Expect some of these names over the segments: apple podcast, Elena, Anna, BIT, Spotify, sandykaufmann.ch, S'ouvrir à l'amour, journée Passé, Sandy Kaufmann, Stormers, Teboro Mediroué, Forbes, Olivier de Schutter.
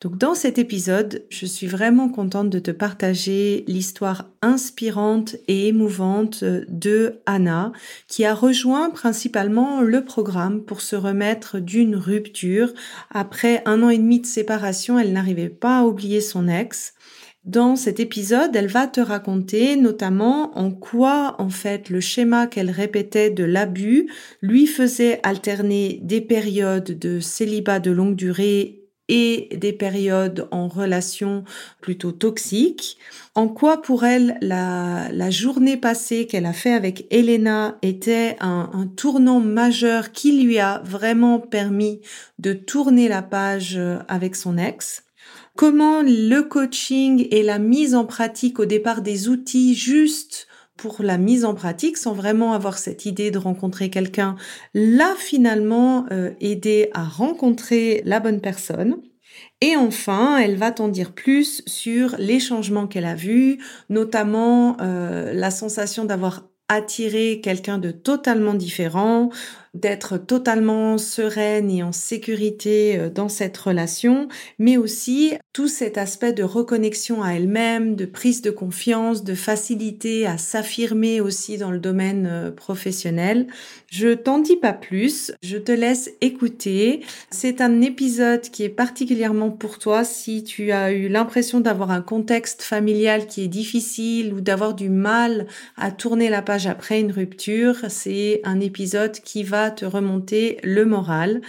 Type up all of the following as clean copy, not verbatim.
Donc dans cet épisode, je suis vraiment contente de te partager l'histoire inspirante et émouvante de Anna, qui a rejoint principalement le programme pour se remettre d'une rupture. Après 1 an et demi de séparation, elle n'arrivait pas à oublier son ex. Dans cet épisode, elle va te raconter notamment en quoi, en fait, le schéma qu'elle répétait de l'abus lui faisait alterner des périodes de célibat de longue durée et des périodes en relation plutôt toxiques, en quoi pour elle la journée passée qu'elle a fait avec Elena était un tournant majeur qui lui a vraiment permis de tourner la page avec son ex, comment le coaching et la mise en pratique au départ des outils juste pour la mise en pratique, sans vraiment avoir cette idée de rencontrer quelqu'un, l'a finalement aidé à rencontrer la bonne personne. Et enfin, elle va t'en dire plus sur les changements qu'elle a vus, notamment la sensation d'avoir attiré quelqu'un de totalement différent, d'être totalement sereine et en sécurité dans cette relation, mais aussi tout cet aspect de reconnexion à elle-même, de prise de confiance, de facilité à s'affirmer aussi dans le domaine professionnel. Je t'en dis pas plus, je te laisse écouter. C'est un épisode qui est particulièrement pour toi si tu as eu l'impression d'avoir un contexte familial qui est difficile ou d'avoir du mal à tourner la page après une rupture. C'est un épisode qui va te remonter le moral.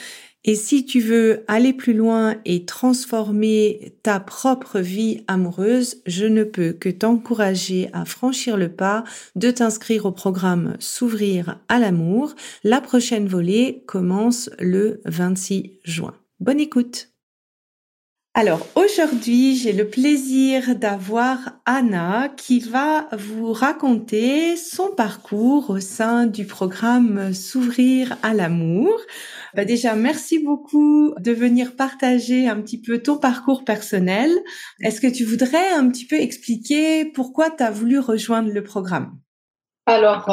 Et si tu veux aller plus loin et transformer ta propre vie amoureuse, je ne peux que t'encourager à franchir le pas, de t'inscrire au programme S'ouvrir à l'amour. La prochaine volée commence le 26 juin. Bonne écoute! Alors aujourd'hui, j'ai le plaisir d'avoir Anna qui va vous raconter son parcours au sein du programme S'ouvrir à l'amour. Déjà, merci beaucoup de venir partager un petit peu ton parcours personnel. Est-ce que tu voudrais un petit peu expliquer pourquoi tu as voulu rejoindre le programme ? Alors,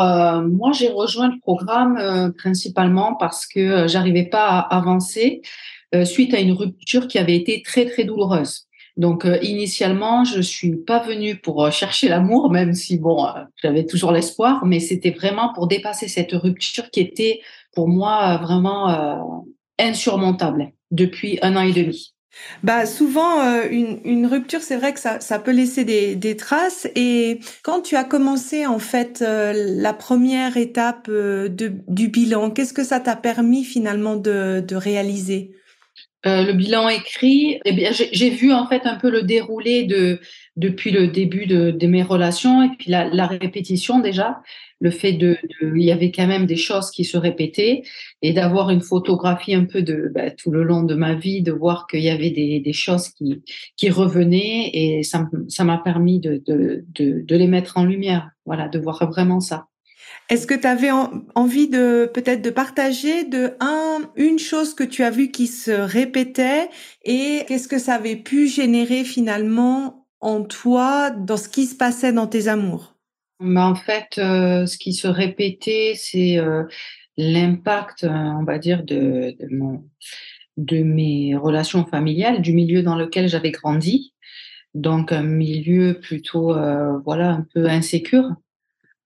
moi, j'ai rejoint le programme principalement parce que j'arrivais pas à avancer suite à une rupture qui avait été très, très douloureuse. Donc, initialement, je suis pas venue pour chercher l'amour, même si, bon, j'avais toujours l'espoir, mais c'était vraiment pour dépasser cette rupture qui était, pour moi, vraiment insurmontable depuis 1 an et demi. Souvent, une rupture, c'est vrai que ça peut laisser des traces. Et quand tu as commencé, en fait, la première étape du bilan, qu'est-ce que ça t'a permis finalement de réaliser ? Le bilan écrit, eh bien, j'ai vu en fait un peu le déroulé depuis le début de mes relations et puis la répétition déjà. Le fait il y avait quand même des choses qui se répétaient et d'avoir une photographie un peu tout le long de ma vie, de voir qu'il y avait des choses qui revenaient et ça m'a permis de les mettre en lumière. Voilà, de voir vraiment ça. Est-ce que tu avais envie peut-être de partager une chose que tu as vue qui se répétait et qu'est-ce que ça avait pu générer finalement en toi dans ce qui se passait dans tes amours? En fait, ce qui se répétait, c'est l'impact, on va dire, de mes relations familiales, du milieu dans lequel j'avais grandi. Donc, un milieu plutôt un peu insécure.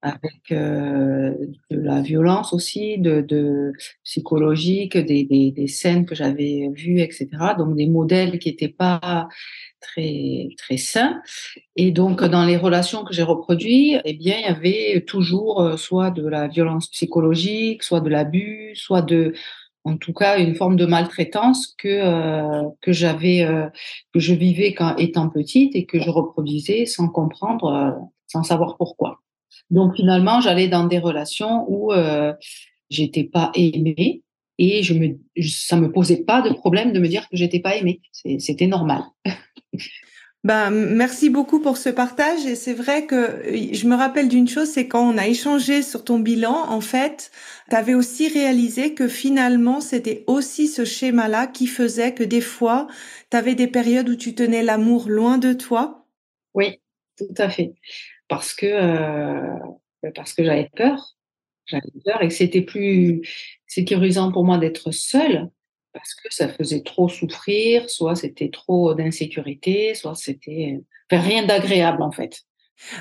avec de la violence aussi, de psychologique, des scènes que j'avais vues, etc. Donc des modèles qui n'étaient pas très sains. Et donc dans les relations que j'ai reproduites, eh bien il y avait toujours soit de la violence psychologique, soit de l'abus, soit de, en tout cas, une forme de maltraitance que j'avais, que je vivais quand étant petite et que je reproduisais sans comprendre, sans savoir pourquoi. Donc finalement, j'allais dans des relations où j'étais pas aimée et ça me posait pas de problème de me dire que j'étais pas aimée. C'était normal. Ben, merci beaucoup pour ce partage. Et c'est vrai que je me rappelle d'une chose, c'est quand on a échangé sur ton bilan, en fait, tu avais aussi réalisé que finalement, c'était aussi ce schéma-là qui faisait que des fois, tu avais des périodes où tu tenais l'amour loin de toi. Oui, tout à fait. Parce que j'avais peur et que c'était plus sécurisant pour moi d'être seule parce que ça faisait trop souffrir, soit c'était trop d'insécurité, soit c'était rien d'agréable en fait.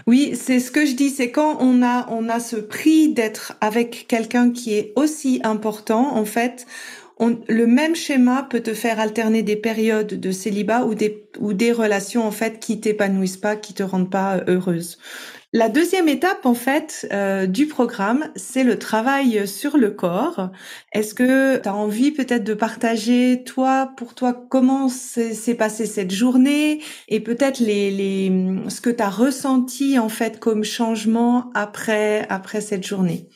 Oui, c'est ce que je dis, c'est quand on a ce prix d'être avec quelqu'un qui est aussi important, en fait, le même schéma peut te faire alterner des périodes de célibat ou des relations en fait qui t'épanouissent pas, qui te rendent pas heureuse. La deuxième étape en fait du programme, c'est le travail sur le corps. Est-ce que tu as envie peut-être de partager pour toi comment s'est passée cette journée et peut-être ce que tu as ressenti en fait comme changement après cette journée?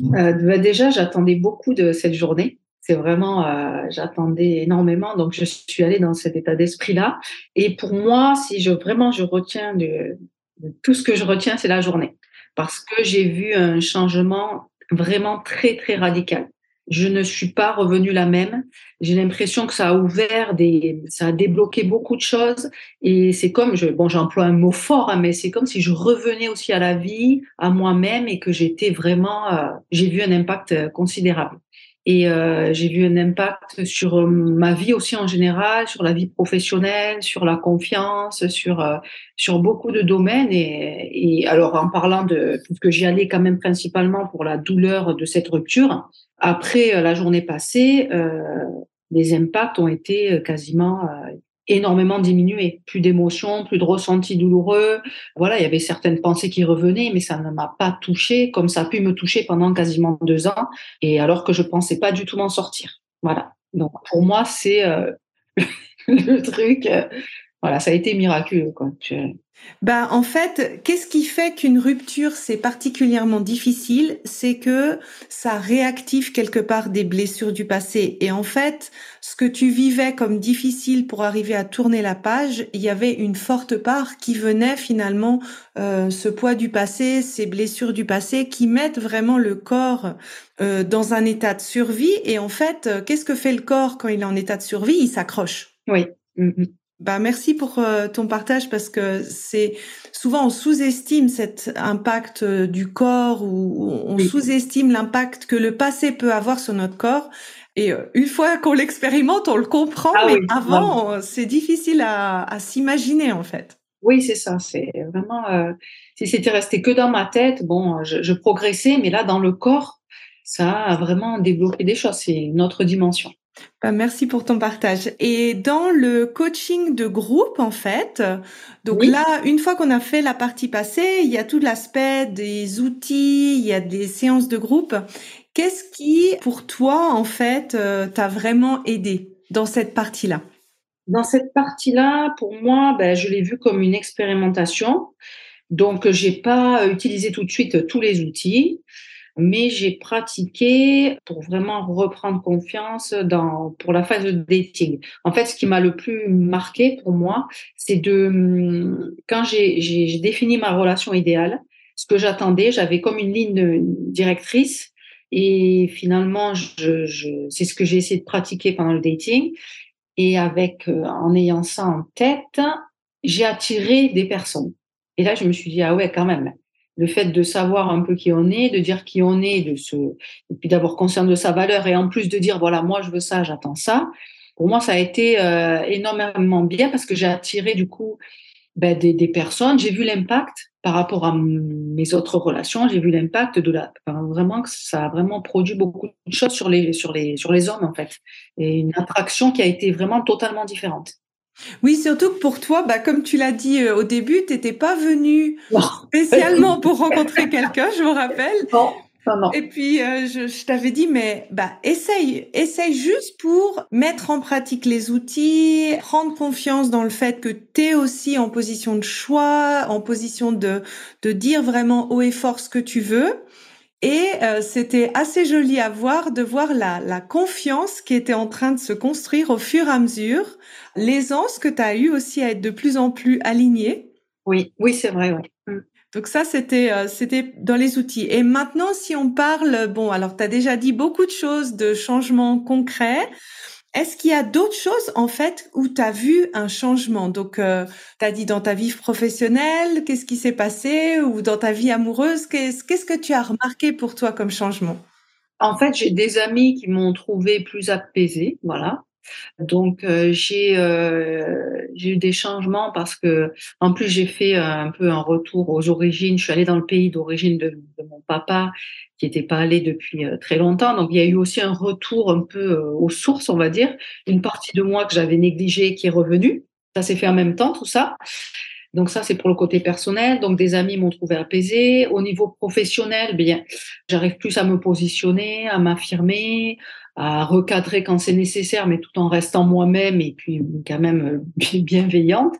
Déjà, j'attendais beaucoup de cette journée. C'est vraiment, j'attendais énormément, donc je suis allée dans cet état d'esprit-là. Et pour moi, si je retiens tout ce que je retiens, c'est la journée. Parce que j'ai vu un changement vraiment très, très radical. Je ne suis pas revenue la même. J'ai l'impression que ça a débloqué beaucoup de choses. Et c'est comme, j'emploie un mot fort, hein, mais c'est comme si je revenais aussi à la vie, à moi-même, et que j'étais vraiment, j'ai vu un impact considérable. Et j'ai vu un impact sur ma vie aussi en général, sur la vie professionnelle, sur la confiance, sur beaucoup de domaines. Et alors, en parlant de tout ce que j'y allais quand même principalement pour la douleur de cette rupture, après la journée passée, les impacts ont été quasiment énormément diminués. Plus d'émotions, plus de ressentis douloureux. Voilà, il y avait certaines pensées qui revenaient, mais ça ne m'a pas touchée comme ça a pu me toucher pendant quasiment 2 ans, et alors que je pensais pas du tout m'en sortir. Voilà. Donc, pour moi, c'est le truc. Voilà, ça a été miraculeux, quoi. Ben, en fait, qu'est-ce qui fait qu'une rupture, c'est particulièrement difficile? C'est que ça réactive quelque part des blessures du passé. Et en fait, ce que tu vivais comme difficile pour arriver à tourner la page, il y avait une forte part qui venait finalement, ce poids du passé, ces blessures du passé qui mettent vraiment le corps dans un état de survie. Et en fait, qu'est-ce que fait le corps quand il est en état de survie? Il s'accroche. Oui. Mm-hmm. Bah, merci pour ton partage parce que c'est souvent on sous-estime cet impact du corps ou on sous-estime l'impact que le passé peut avoir sur notre corps. Et une fois qu'on l'expérimente, on le comprend, mais oui, avant, c'est difficile à s'imaginer en fait. Oui, c'est ça. C'est vraiment, si c'était resté que dans ma tête, bon, je progressais, mais là, dans le corps, ça a vraiment débloqué des choses. C'est une autre dimension. Merci pour ton partage. Et dans le coaching de groupe, en fait, donc là, une fois qu'on a fait la partie passée, il y a tout l'aspect des outils, il y a des séances de groupe. Qu'est-ce qui, pour toi, en fait, t'a vraiment aidé dans cette partie-là? Dans cette partie-là, pour moi, je l'ai vu comme une expérimentation. Donc, j'ai pas utilisé tout de suite tous les outils. Mais j'ai pratiqué pour vraiment reprendre confiance pour la phase de dating. En fait, ce qui m'a le plus marqué pour moi, c'est quand j'ai défini ma relation idéale, ce que j'attendais, j'avais comme une ligne directrice et finalement, c'est ce que j'ai essayé de pratiquer pendant le dating et en ayant ça en tête, j'ai attiré des personnes. Et là, je me suis dit, ah ouais, quand même. Le fait de savoir un peu qui on est, de dire qui on est, et puis d'avoir conscience de sa valeur et en plus de dire voilà moi je veux ça, j'attends ça. Pour moi ça a été énormément bien parce que j'ai attiré du coup des personnes. J'ai vu l'impact par rapport à mes autres relations. J'ai vu l'impact vraiment que ça a vraiment produit beaucoup de choses sur les hommes en fait, et une attraction qui a été vraiment totalement différente. Oui, surtout que pour toi, comme tu l'as dit au début, tu n'étais pas venue spécialement pour rencontrer quelqu'un, je me rappelle. Non. Et puis, je t'avais dit, mais essaye juste pour mettre en pratique les outils, prendre confiance dans le fait que tu es aussi en position de choix, en position de dire vraiment haut et fort ce que tu veux. Et c'était assez joli à voir, de voir la confiance qui était en train de se construire au fur et à mesure, l'aisance que tu as eue aussi à être de plus en plus alignée. Oui, c'est vrai, oui. Donc ça, c'était dans les outils. Et maintenant, si on parle, alors tu as déjà dit beaucoup de choses, de changements concrets. Est-ce qu'il y a d'autres choses, en fait, où tu as vu un changement ? Donc, tu as dit dans ta vie professionnelle, qu'est-ce qui s'est passé ? Ou dans ta vie amoureuse, qu'est-ce que tu as remarqué pour toi comme changement ? En fait, j'ai des amis qui m'ont trouvée plus apaisée, voilà. Donc, j'ai eu des changements parce que, en plus, j'ai fait un peu un retour aux origines. Je suis allée dans le pays d'origine de mon papa, qui n'était pas allé depuis très longtemps. Donc, il y a eu aussi un retour un peu aux sources, on va dire. Une partie de moi que j'avais négligée qui est revenue. Ça s'est fait en même temps, tout ça. Donc, ça, c'est pour le côté personnel. Donc, des amis m'ont trouvé apaisée. Au niveau professionnel, j'arrive plus à me positionner, à m'affirmer, à recadrer quand c'est nécessaire, mais tout en restant moi-même et puis quand même bienveillante,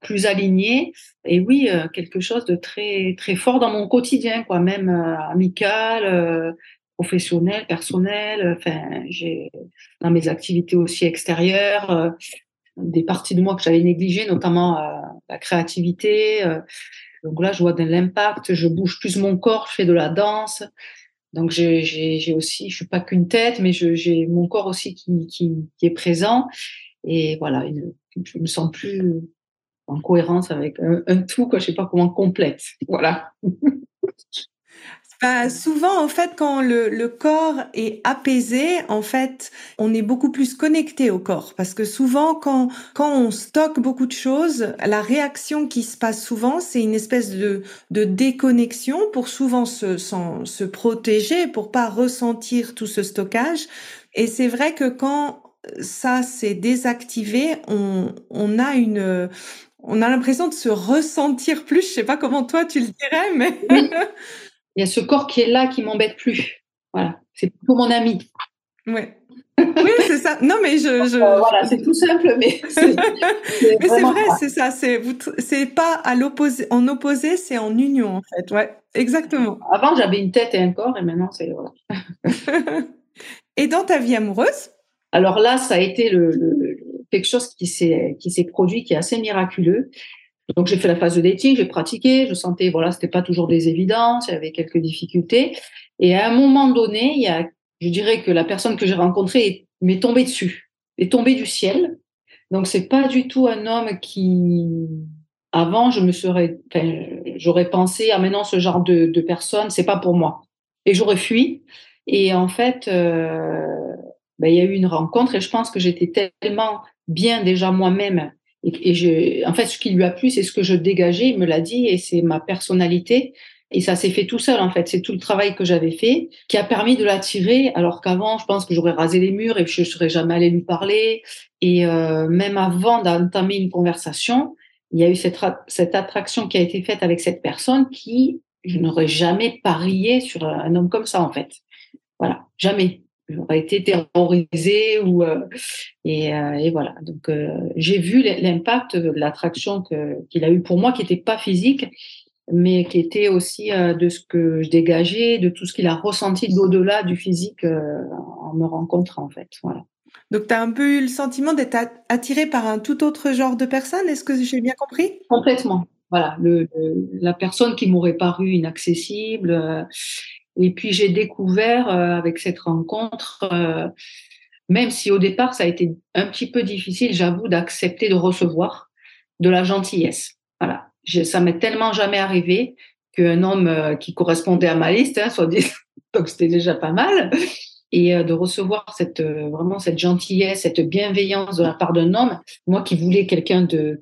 plus alignée. Et oui, quelque chose de très, très fort dans mon quotidien, quoi, même amical, professionnel, personnel. Enfin, j'ai dans mes activités aussi extérieures, des parties de moi que j'avais négligées, notamment la créativité. Donc là, je vois de l'impact, je bouge plus mon corps, je fais de la danse. Donc j'ai aussi, je suis pas qu'une tête, mais j'ai mon corps aussi qui est présent. Et voilà, je me sens plus en cohérence avec un tout, quoi, je sais pas comment, complète. Voilà. Souvent, en fait, quand le corps est apaisé, en fait, on est beaucoup plus connecté au corps. Parce que souvent, quand on stocke beaucoup de choses, la réaction qui se passe souvent, c'est une espèce de déconnexion pour souvent se protéger, pour pas ressentir tout ce stockage. Et c'est vrai que quand ça s'est désactivé, on a l'impression de se ressentir plus. Je sais pas comment toi tu le dirais, mais... Oui. Il y a ce corps qui est là, qui m'embête plus. Voilà, c'est pour mon ami. Ouais. Oui, c'est ça. Non, mais voilà, c'est tout simple, mais mais c'est vrai, ça. C'est ça. C'est pas à l'opposé, en opposé, c'est en union, en fait. Ouais, exactement. Avant, j'avais une tête et un corps, et maintenant, c'est voilà. Et dans ta vie amoureuse ? Alors là, ça a été quelque chose qui s'est produit, qui est assez miraculeux. Donc, j'ai fait la phase de dating, j'ai pratiqué, je sentais, voilà, c'était pas toujours des évidences, il y avait quelques difficultés. Et à un moment donné, je dirais que la personne que j'ai rencontrée m'est tombée dessus, est tombée du ciel. Donc, c'est pas du tout un homme qui, avant, j'aurais pensé, maintenant, ce genre de personne, c'est pas pour moi. Et j'aurais fui. Et en fait, il y a eu une rencontre et je pense que j'étais tellement bien déjà moi-même. Et en fait, ce qui lui a plu, c'est ce que je dégageais, il me l'a dit, et c'est ma personnalité. Et ça s'est fait tout seul, en fait. C'est tout le travail que j'avais fait qui a permis de l'attirer, alors qu'avant, je pense que j'aurais rasé les murs et que je ne serais jamais allée lui parler. Et même avant d'entamer une conversation, il y a eu cette attraction qui a été faite avec cette personne qui, je n'aurais jamais parié sur un homme comme ça, en fait. Voilà, jamais. J'aurais été terrorisée et voilà. Donc, j'ai vu l'impact de l'attraction qu'il a eu pour moi, qui n'était pas physique, mais qui était aussi de ce que je dégageais, de tout ce qu'il a ressenti d'au-delà du physique en me rencontrant, en fait. Voilà. Donc, tu as un peu eu le sentiment d'être attirée par un tout autre genre de personne, est-ce que j'ai bien compris ? Complètement, voilà. La personne qui m'aurait paru inaccessible... Et puis, j'ai découvert avec cette rencontre, même si au départ, ça a été un petit peu difficile, j'avoue, d'accepter de recevoir de la gentillesse. Voilà. Ça m'est tellement jamais arrivé qu'un homme qui correspondait à ma liste, soit dit, donc c'était déjà pas mal, et de recevoir cette gentillesse, cette bienveillance de la part d'un homme. Moi qui voulais quelqu'un de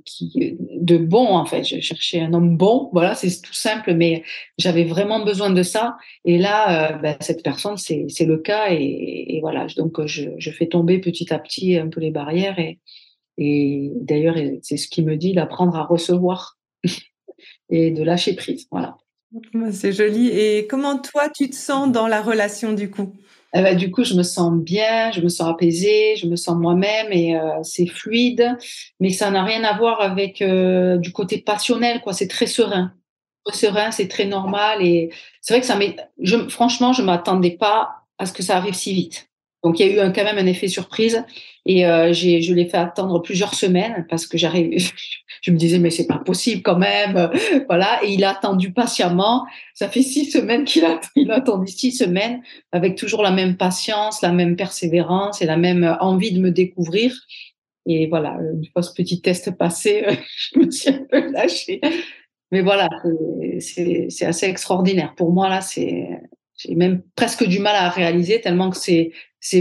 bon, en fait, je cherchais un homme bon, voilà, c'est tout simple, mais j'avais vraiment besoin de ça. Et là, cette personne, c'est le cas, et voilà. Donc, je fais tomber petit à petit un peu les barrières, et d'ailleurs, c'est ce qu'il me dit, d'apprendre à recevoir et de lâcher prise, voilà. C'est joli. Et comment toi, tu te sens dans la relation du coup ? Du coup, je me sens bien, je me sens apaisée, je me sens moi-même et c'est fluide. Mais ça n'a rien à voir avec du côté passionnel, quoi. C'est très serein. Très serein, c'est très normal. Et c'est vrai que franchement, je ne m'attendais pas à ce que ça arrive si vite. Donc, il y a eu quand même un effet surprise et je l'ai fait attendre plusieurs semaines parce que je me disais, mais c'est pas possible quand même. Voilà. Et il a attendu patiemment. Ça fait 6 semaines qu'il a attendu 6 semaines avec toujours la même patience, la même persévérance et la même envie de me découvrir. Et voilà, une fois ce petit test passé, je me suis un peu lâchée. Mais voilà, c'est assez extraordinaire. Pour moi, là, j'ai même presque du mal à réaliser tellement que c'est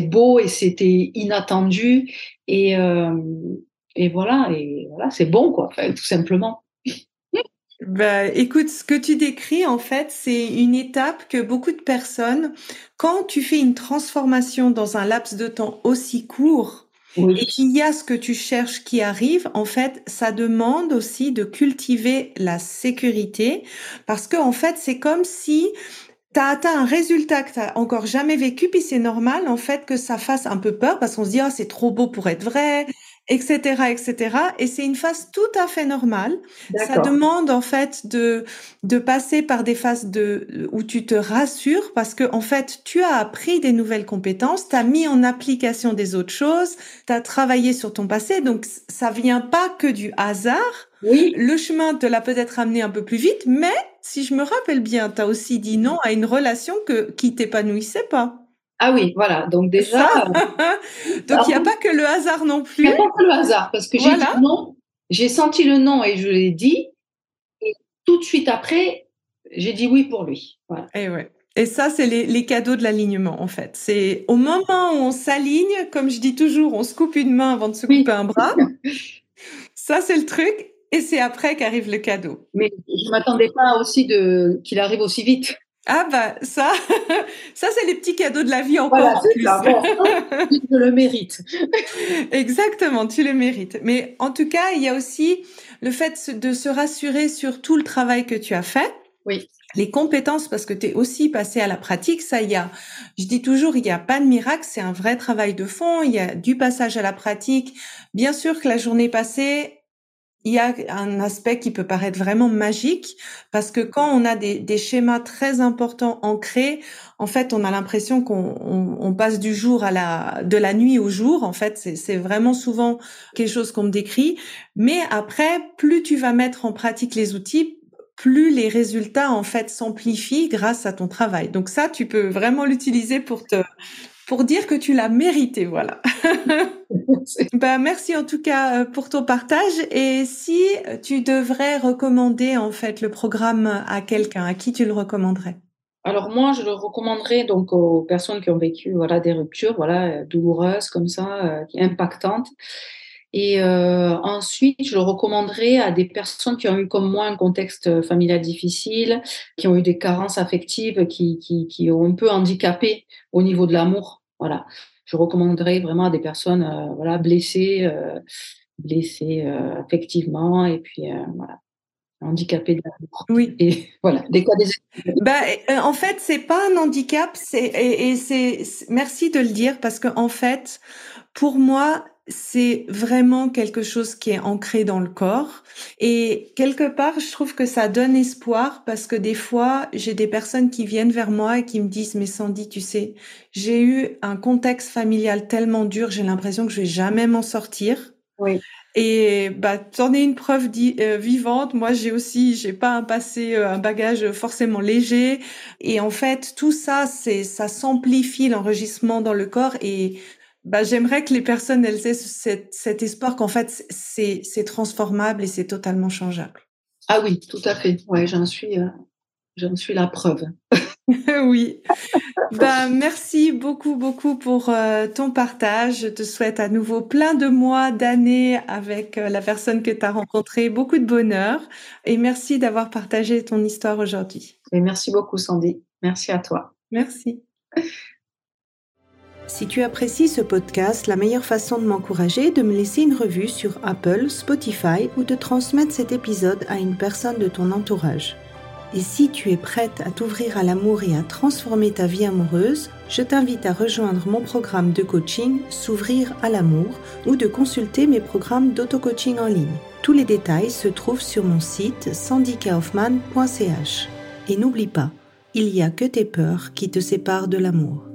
beau et c'était inattendu et voilà, c'est bon quoi, tout simplement. Écoute, ce que tu décris en fait, c'est une étape que beaucoup de personnes, quand tu fais une transformation dans un laps de temps aussi court, oui, et qu'il y a ce que tu cherches qui arrive, en fait, ça demande aussi de cultiver la sécurité parce que en fait, c'est comme si t'as atteint un résultat que t'as encore jamais vécu, puis c'est normal, en fait, que ça fasse un peu peur, parce qu'on se dit, ah, c'est trop beau pour être vrai, etc., etc. Et c'est une phase tout à fait normale. D'accord. Ça demande, en fait, de passer par des phases où tu te rassures, parce que, en fait, tu as appris des nouvelles compétences, t'as mis en application des autres choses, t'as travaillé sur ton passé, donc ça vient pas que du hasard. Oui. Le chemin te l'a peut-être amené un peu plus vite, mais si je me rappelle bien, tu as aussi dit non à une relation qui t'épanouissait pas. Ah oui, voilà. Donc déjà... Donc il n'y a pas que le hasard non plus. Il n'y a pas que le hasard, parce que voilà. J'ai dit non, j'ai senti le non et je l'ai dit. Et tout de suite après, j'ai dit oui pour lui. Voilà. Et ouais. Et ça, c'est les cadeaux de l'alignement, en fait. C'est au moment où on s'aligne, comme je dis toujours, on se coupe une main avant de se couper un bras. Ça, c'est le truc. Et c'est après qu'arrive le cadeau. Mais je ne m'attendais pas aussi qu'il arrive aussi vite. Ah ça c'est les petits cadeaux de la vie encore. Voilà, c'est ça, bon, je le mérite. Exactement, tu le mérites. Mais en tout cas, il y a aussi le fait de se rassurer sur tout le travail que tu as fait. Oui. Les compétences, parce que tu es aussi passé à la pratique, je dis toujours, il n'y a pas de miracle, c'est un vrai travail de fond, il y a du passage à la pratique. Bien sûr que la journée passée, il y a un aspect qui peut paraître vraiment magique parce que quand on a des schémas très importants ancrés, en fait, on a l'impression qu'on passe du jour de la nuit au jour. En fait, c'est vraiment souvent quelque chose qu'on me décrit. Mais après, plus tu vas mettre en pratique les outils, plus les résultats, en fait, s'amplifient grâce à ton travail. Donc ça, tu peux vraiment l'utiliser pour dire que tu l'as mérité, voilà. Merci en tout cas pour ton partage. Et si tu devrais recommander en fait le programme à quelqu'un, à qui tu le recommanderais ? Alors moi, je le recommanderais donc aux personnes qui ont vécu des ruptures douloureuses comme ça, impactantes. Et ensuite, je le recommanderais à des personnes qui ont eu comme moi un contexte familial difficile, qui ont eu des carences affectives, qui ont un peu handicapé au niveau de l'amour. Voilà, je recommanderais vraiment à des personnes blessées affectivement et puis handicapé de l'amour. Oui. Et voilà, des cas des... en fait, c'est pas un handicap, merci de le dire parce que en fait, pour moi, c'est vraiment quelque chose qui est ancré dans le corps et quelque part je trouve que ça donne espoir parce que des fois j'ai des personnes qui viennent vers moi et qui me disent mais Sandy, tu sais, j'ai eu un contexte familial tellement dur, j'ai l'impression que je vais jamais m'en sortir. Oui. Et t'en es une preuve vivante. Moi, j'ai pas un passé, un bagage forcément léger. Et en fait, tout ça, ça s'amplifie l'enregistrement dans le corps et j'aimerais que les personnes elles aient cet espoir qu'en fait c'est transformable et c'est totalement changeable. Ah oui, tout à fait. Ouais, j'en suis la preuve. Oui. Merci beaucoup pour ton partage. Je te souhaite à nouveau plein de mois, d'années avec la personne que tu as rencontrée, beaucoup de bonheur et merci d'avoir partagé ton histoire aujourd'hui. Et merci beaucoup Sandy, merci à toi. Merci. Si tu apprécies ce podcast, la meilleure façon de m'encourager est de me laisser une revue sur Apple, Spotify ou de transmettre cet épisode à une personne de ton entourage. Et si tu es prête à t'ouvrir à l'amour et à transformer ta vie amoureuse, je t'invite à rejoindre mon programme de coaching « S'ouvrir à l'amour » ou de consulter mes programmes d'auto-coaching en ligne. Tous les détails se trouvent sur mon site sandykaufmann.ch. Et n'oublie pas, il n'y a que tes peurs qui te séparent de l'amour.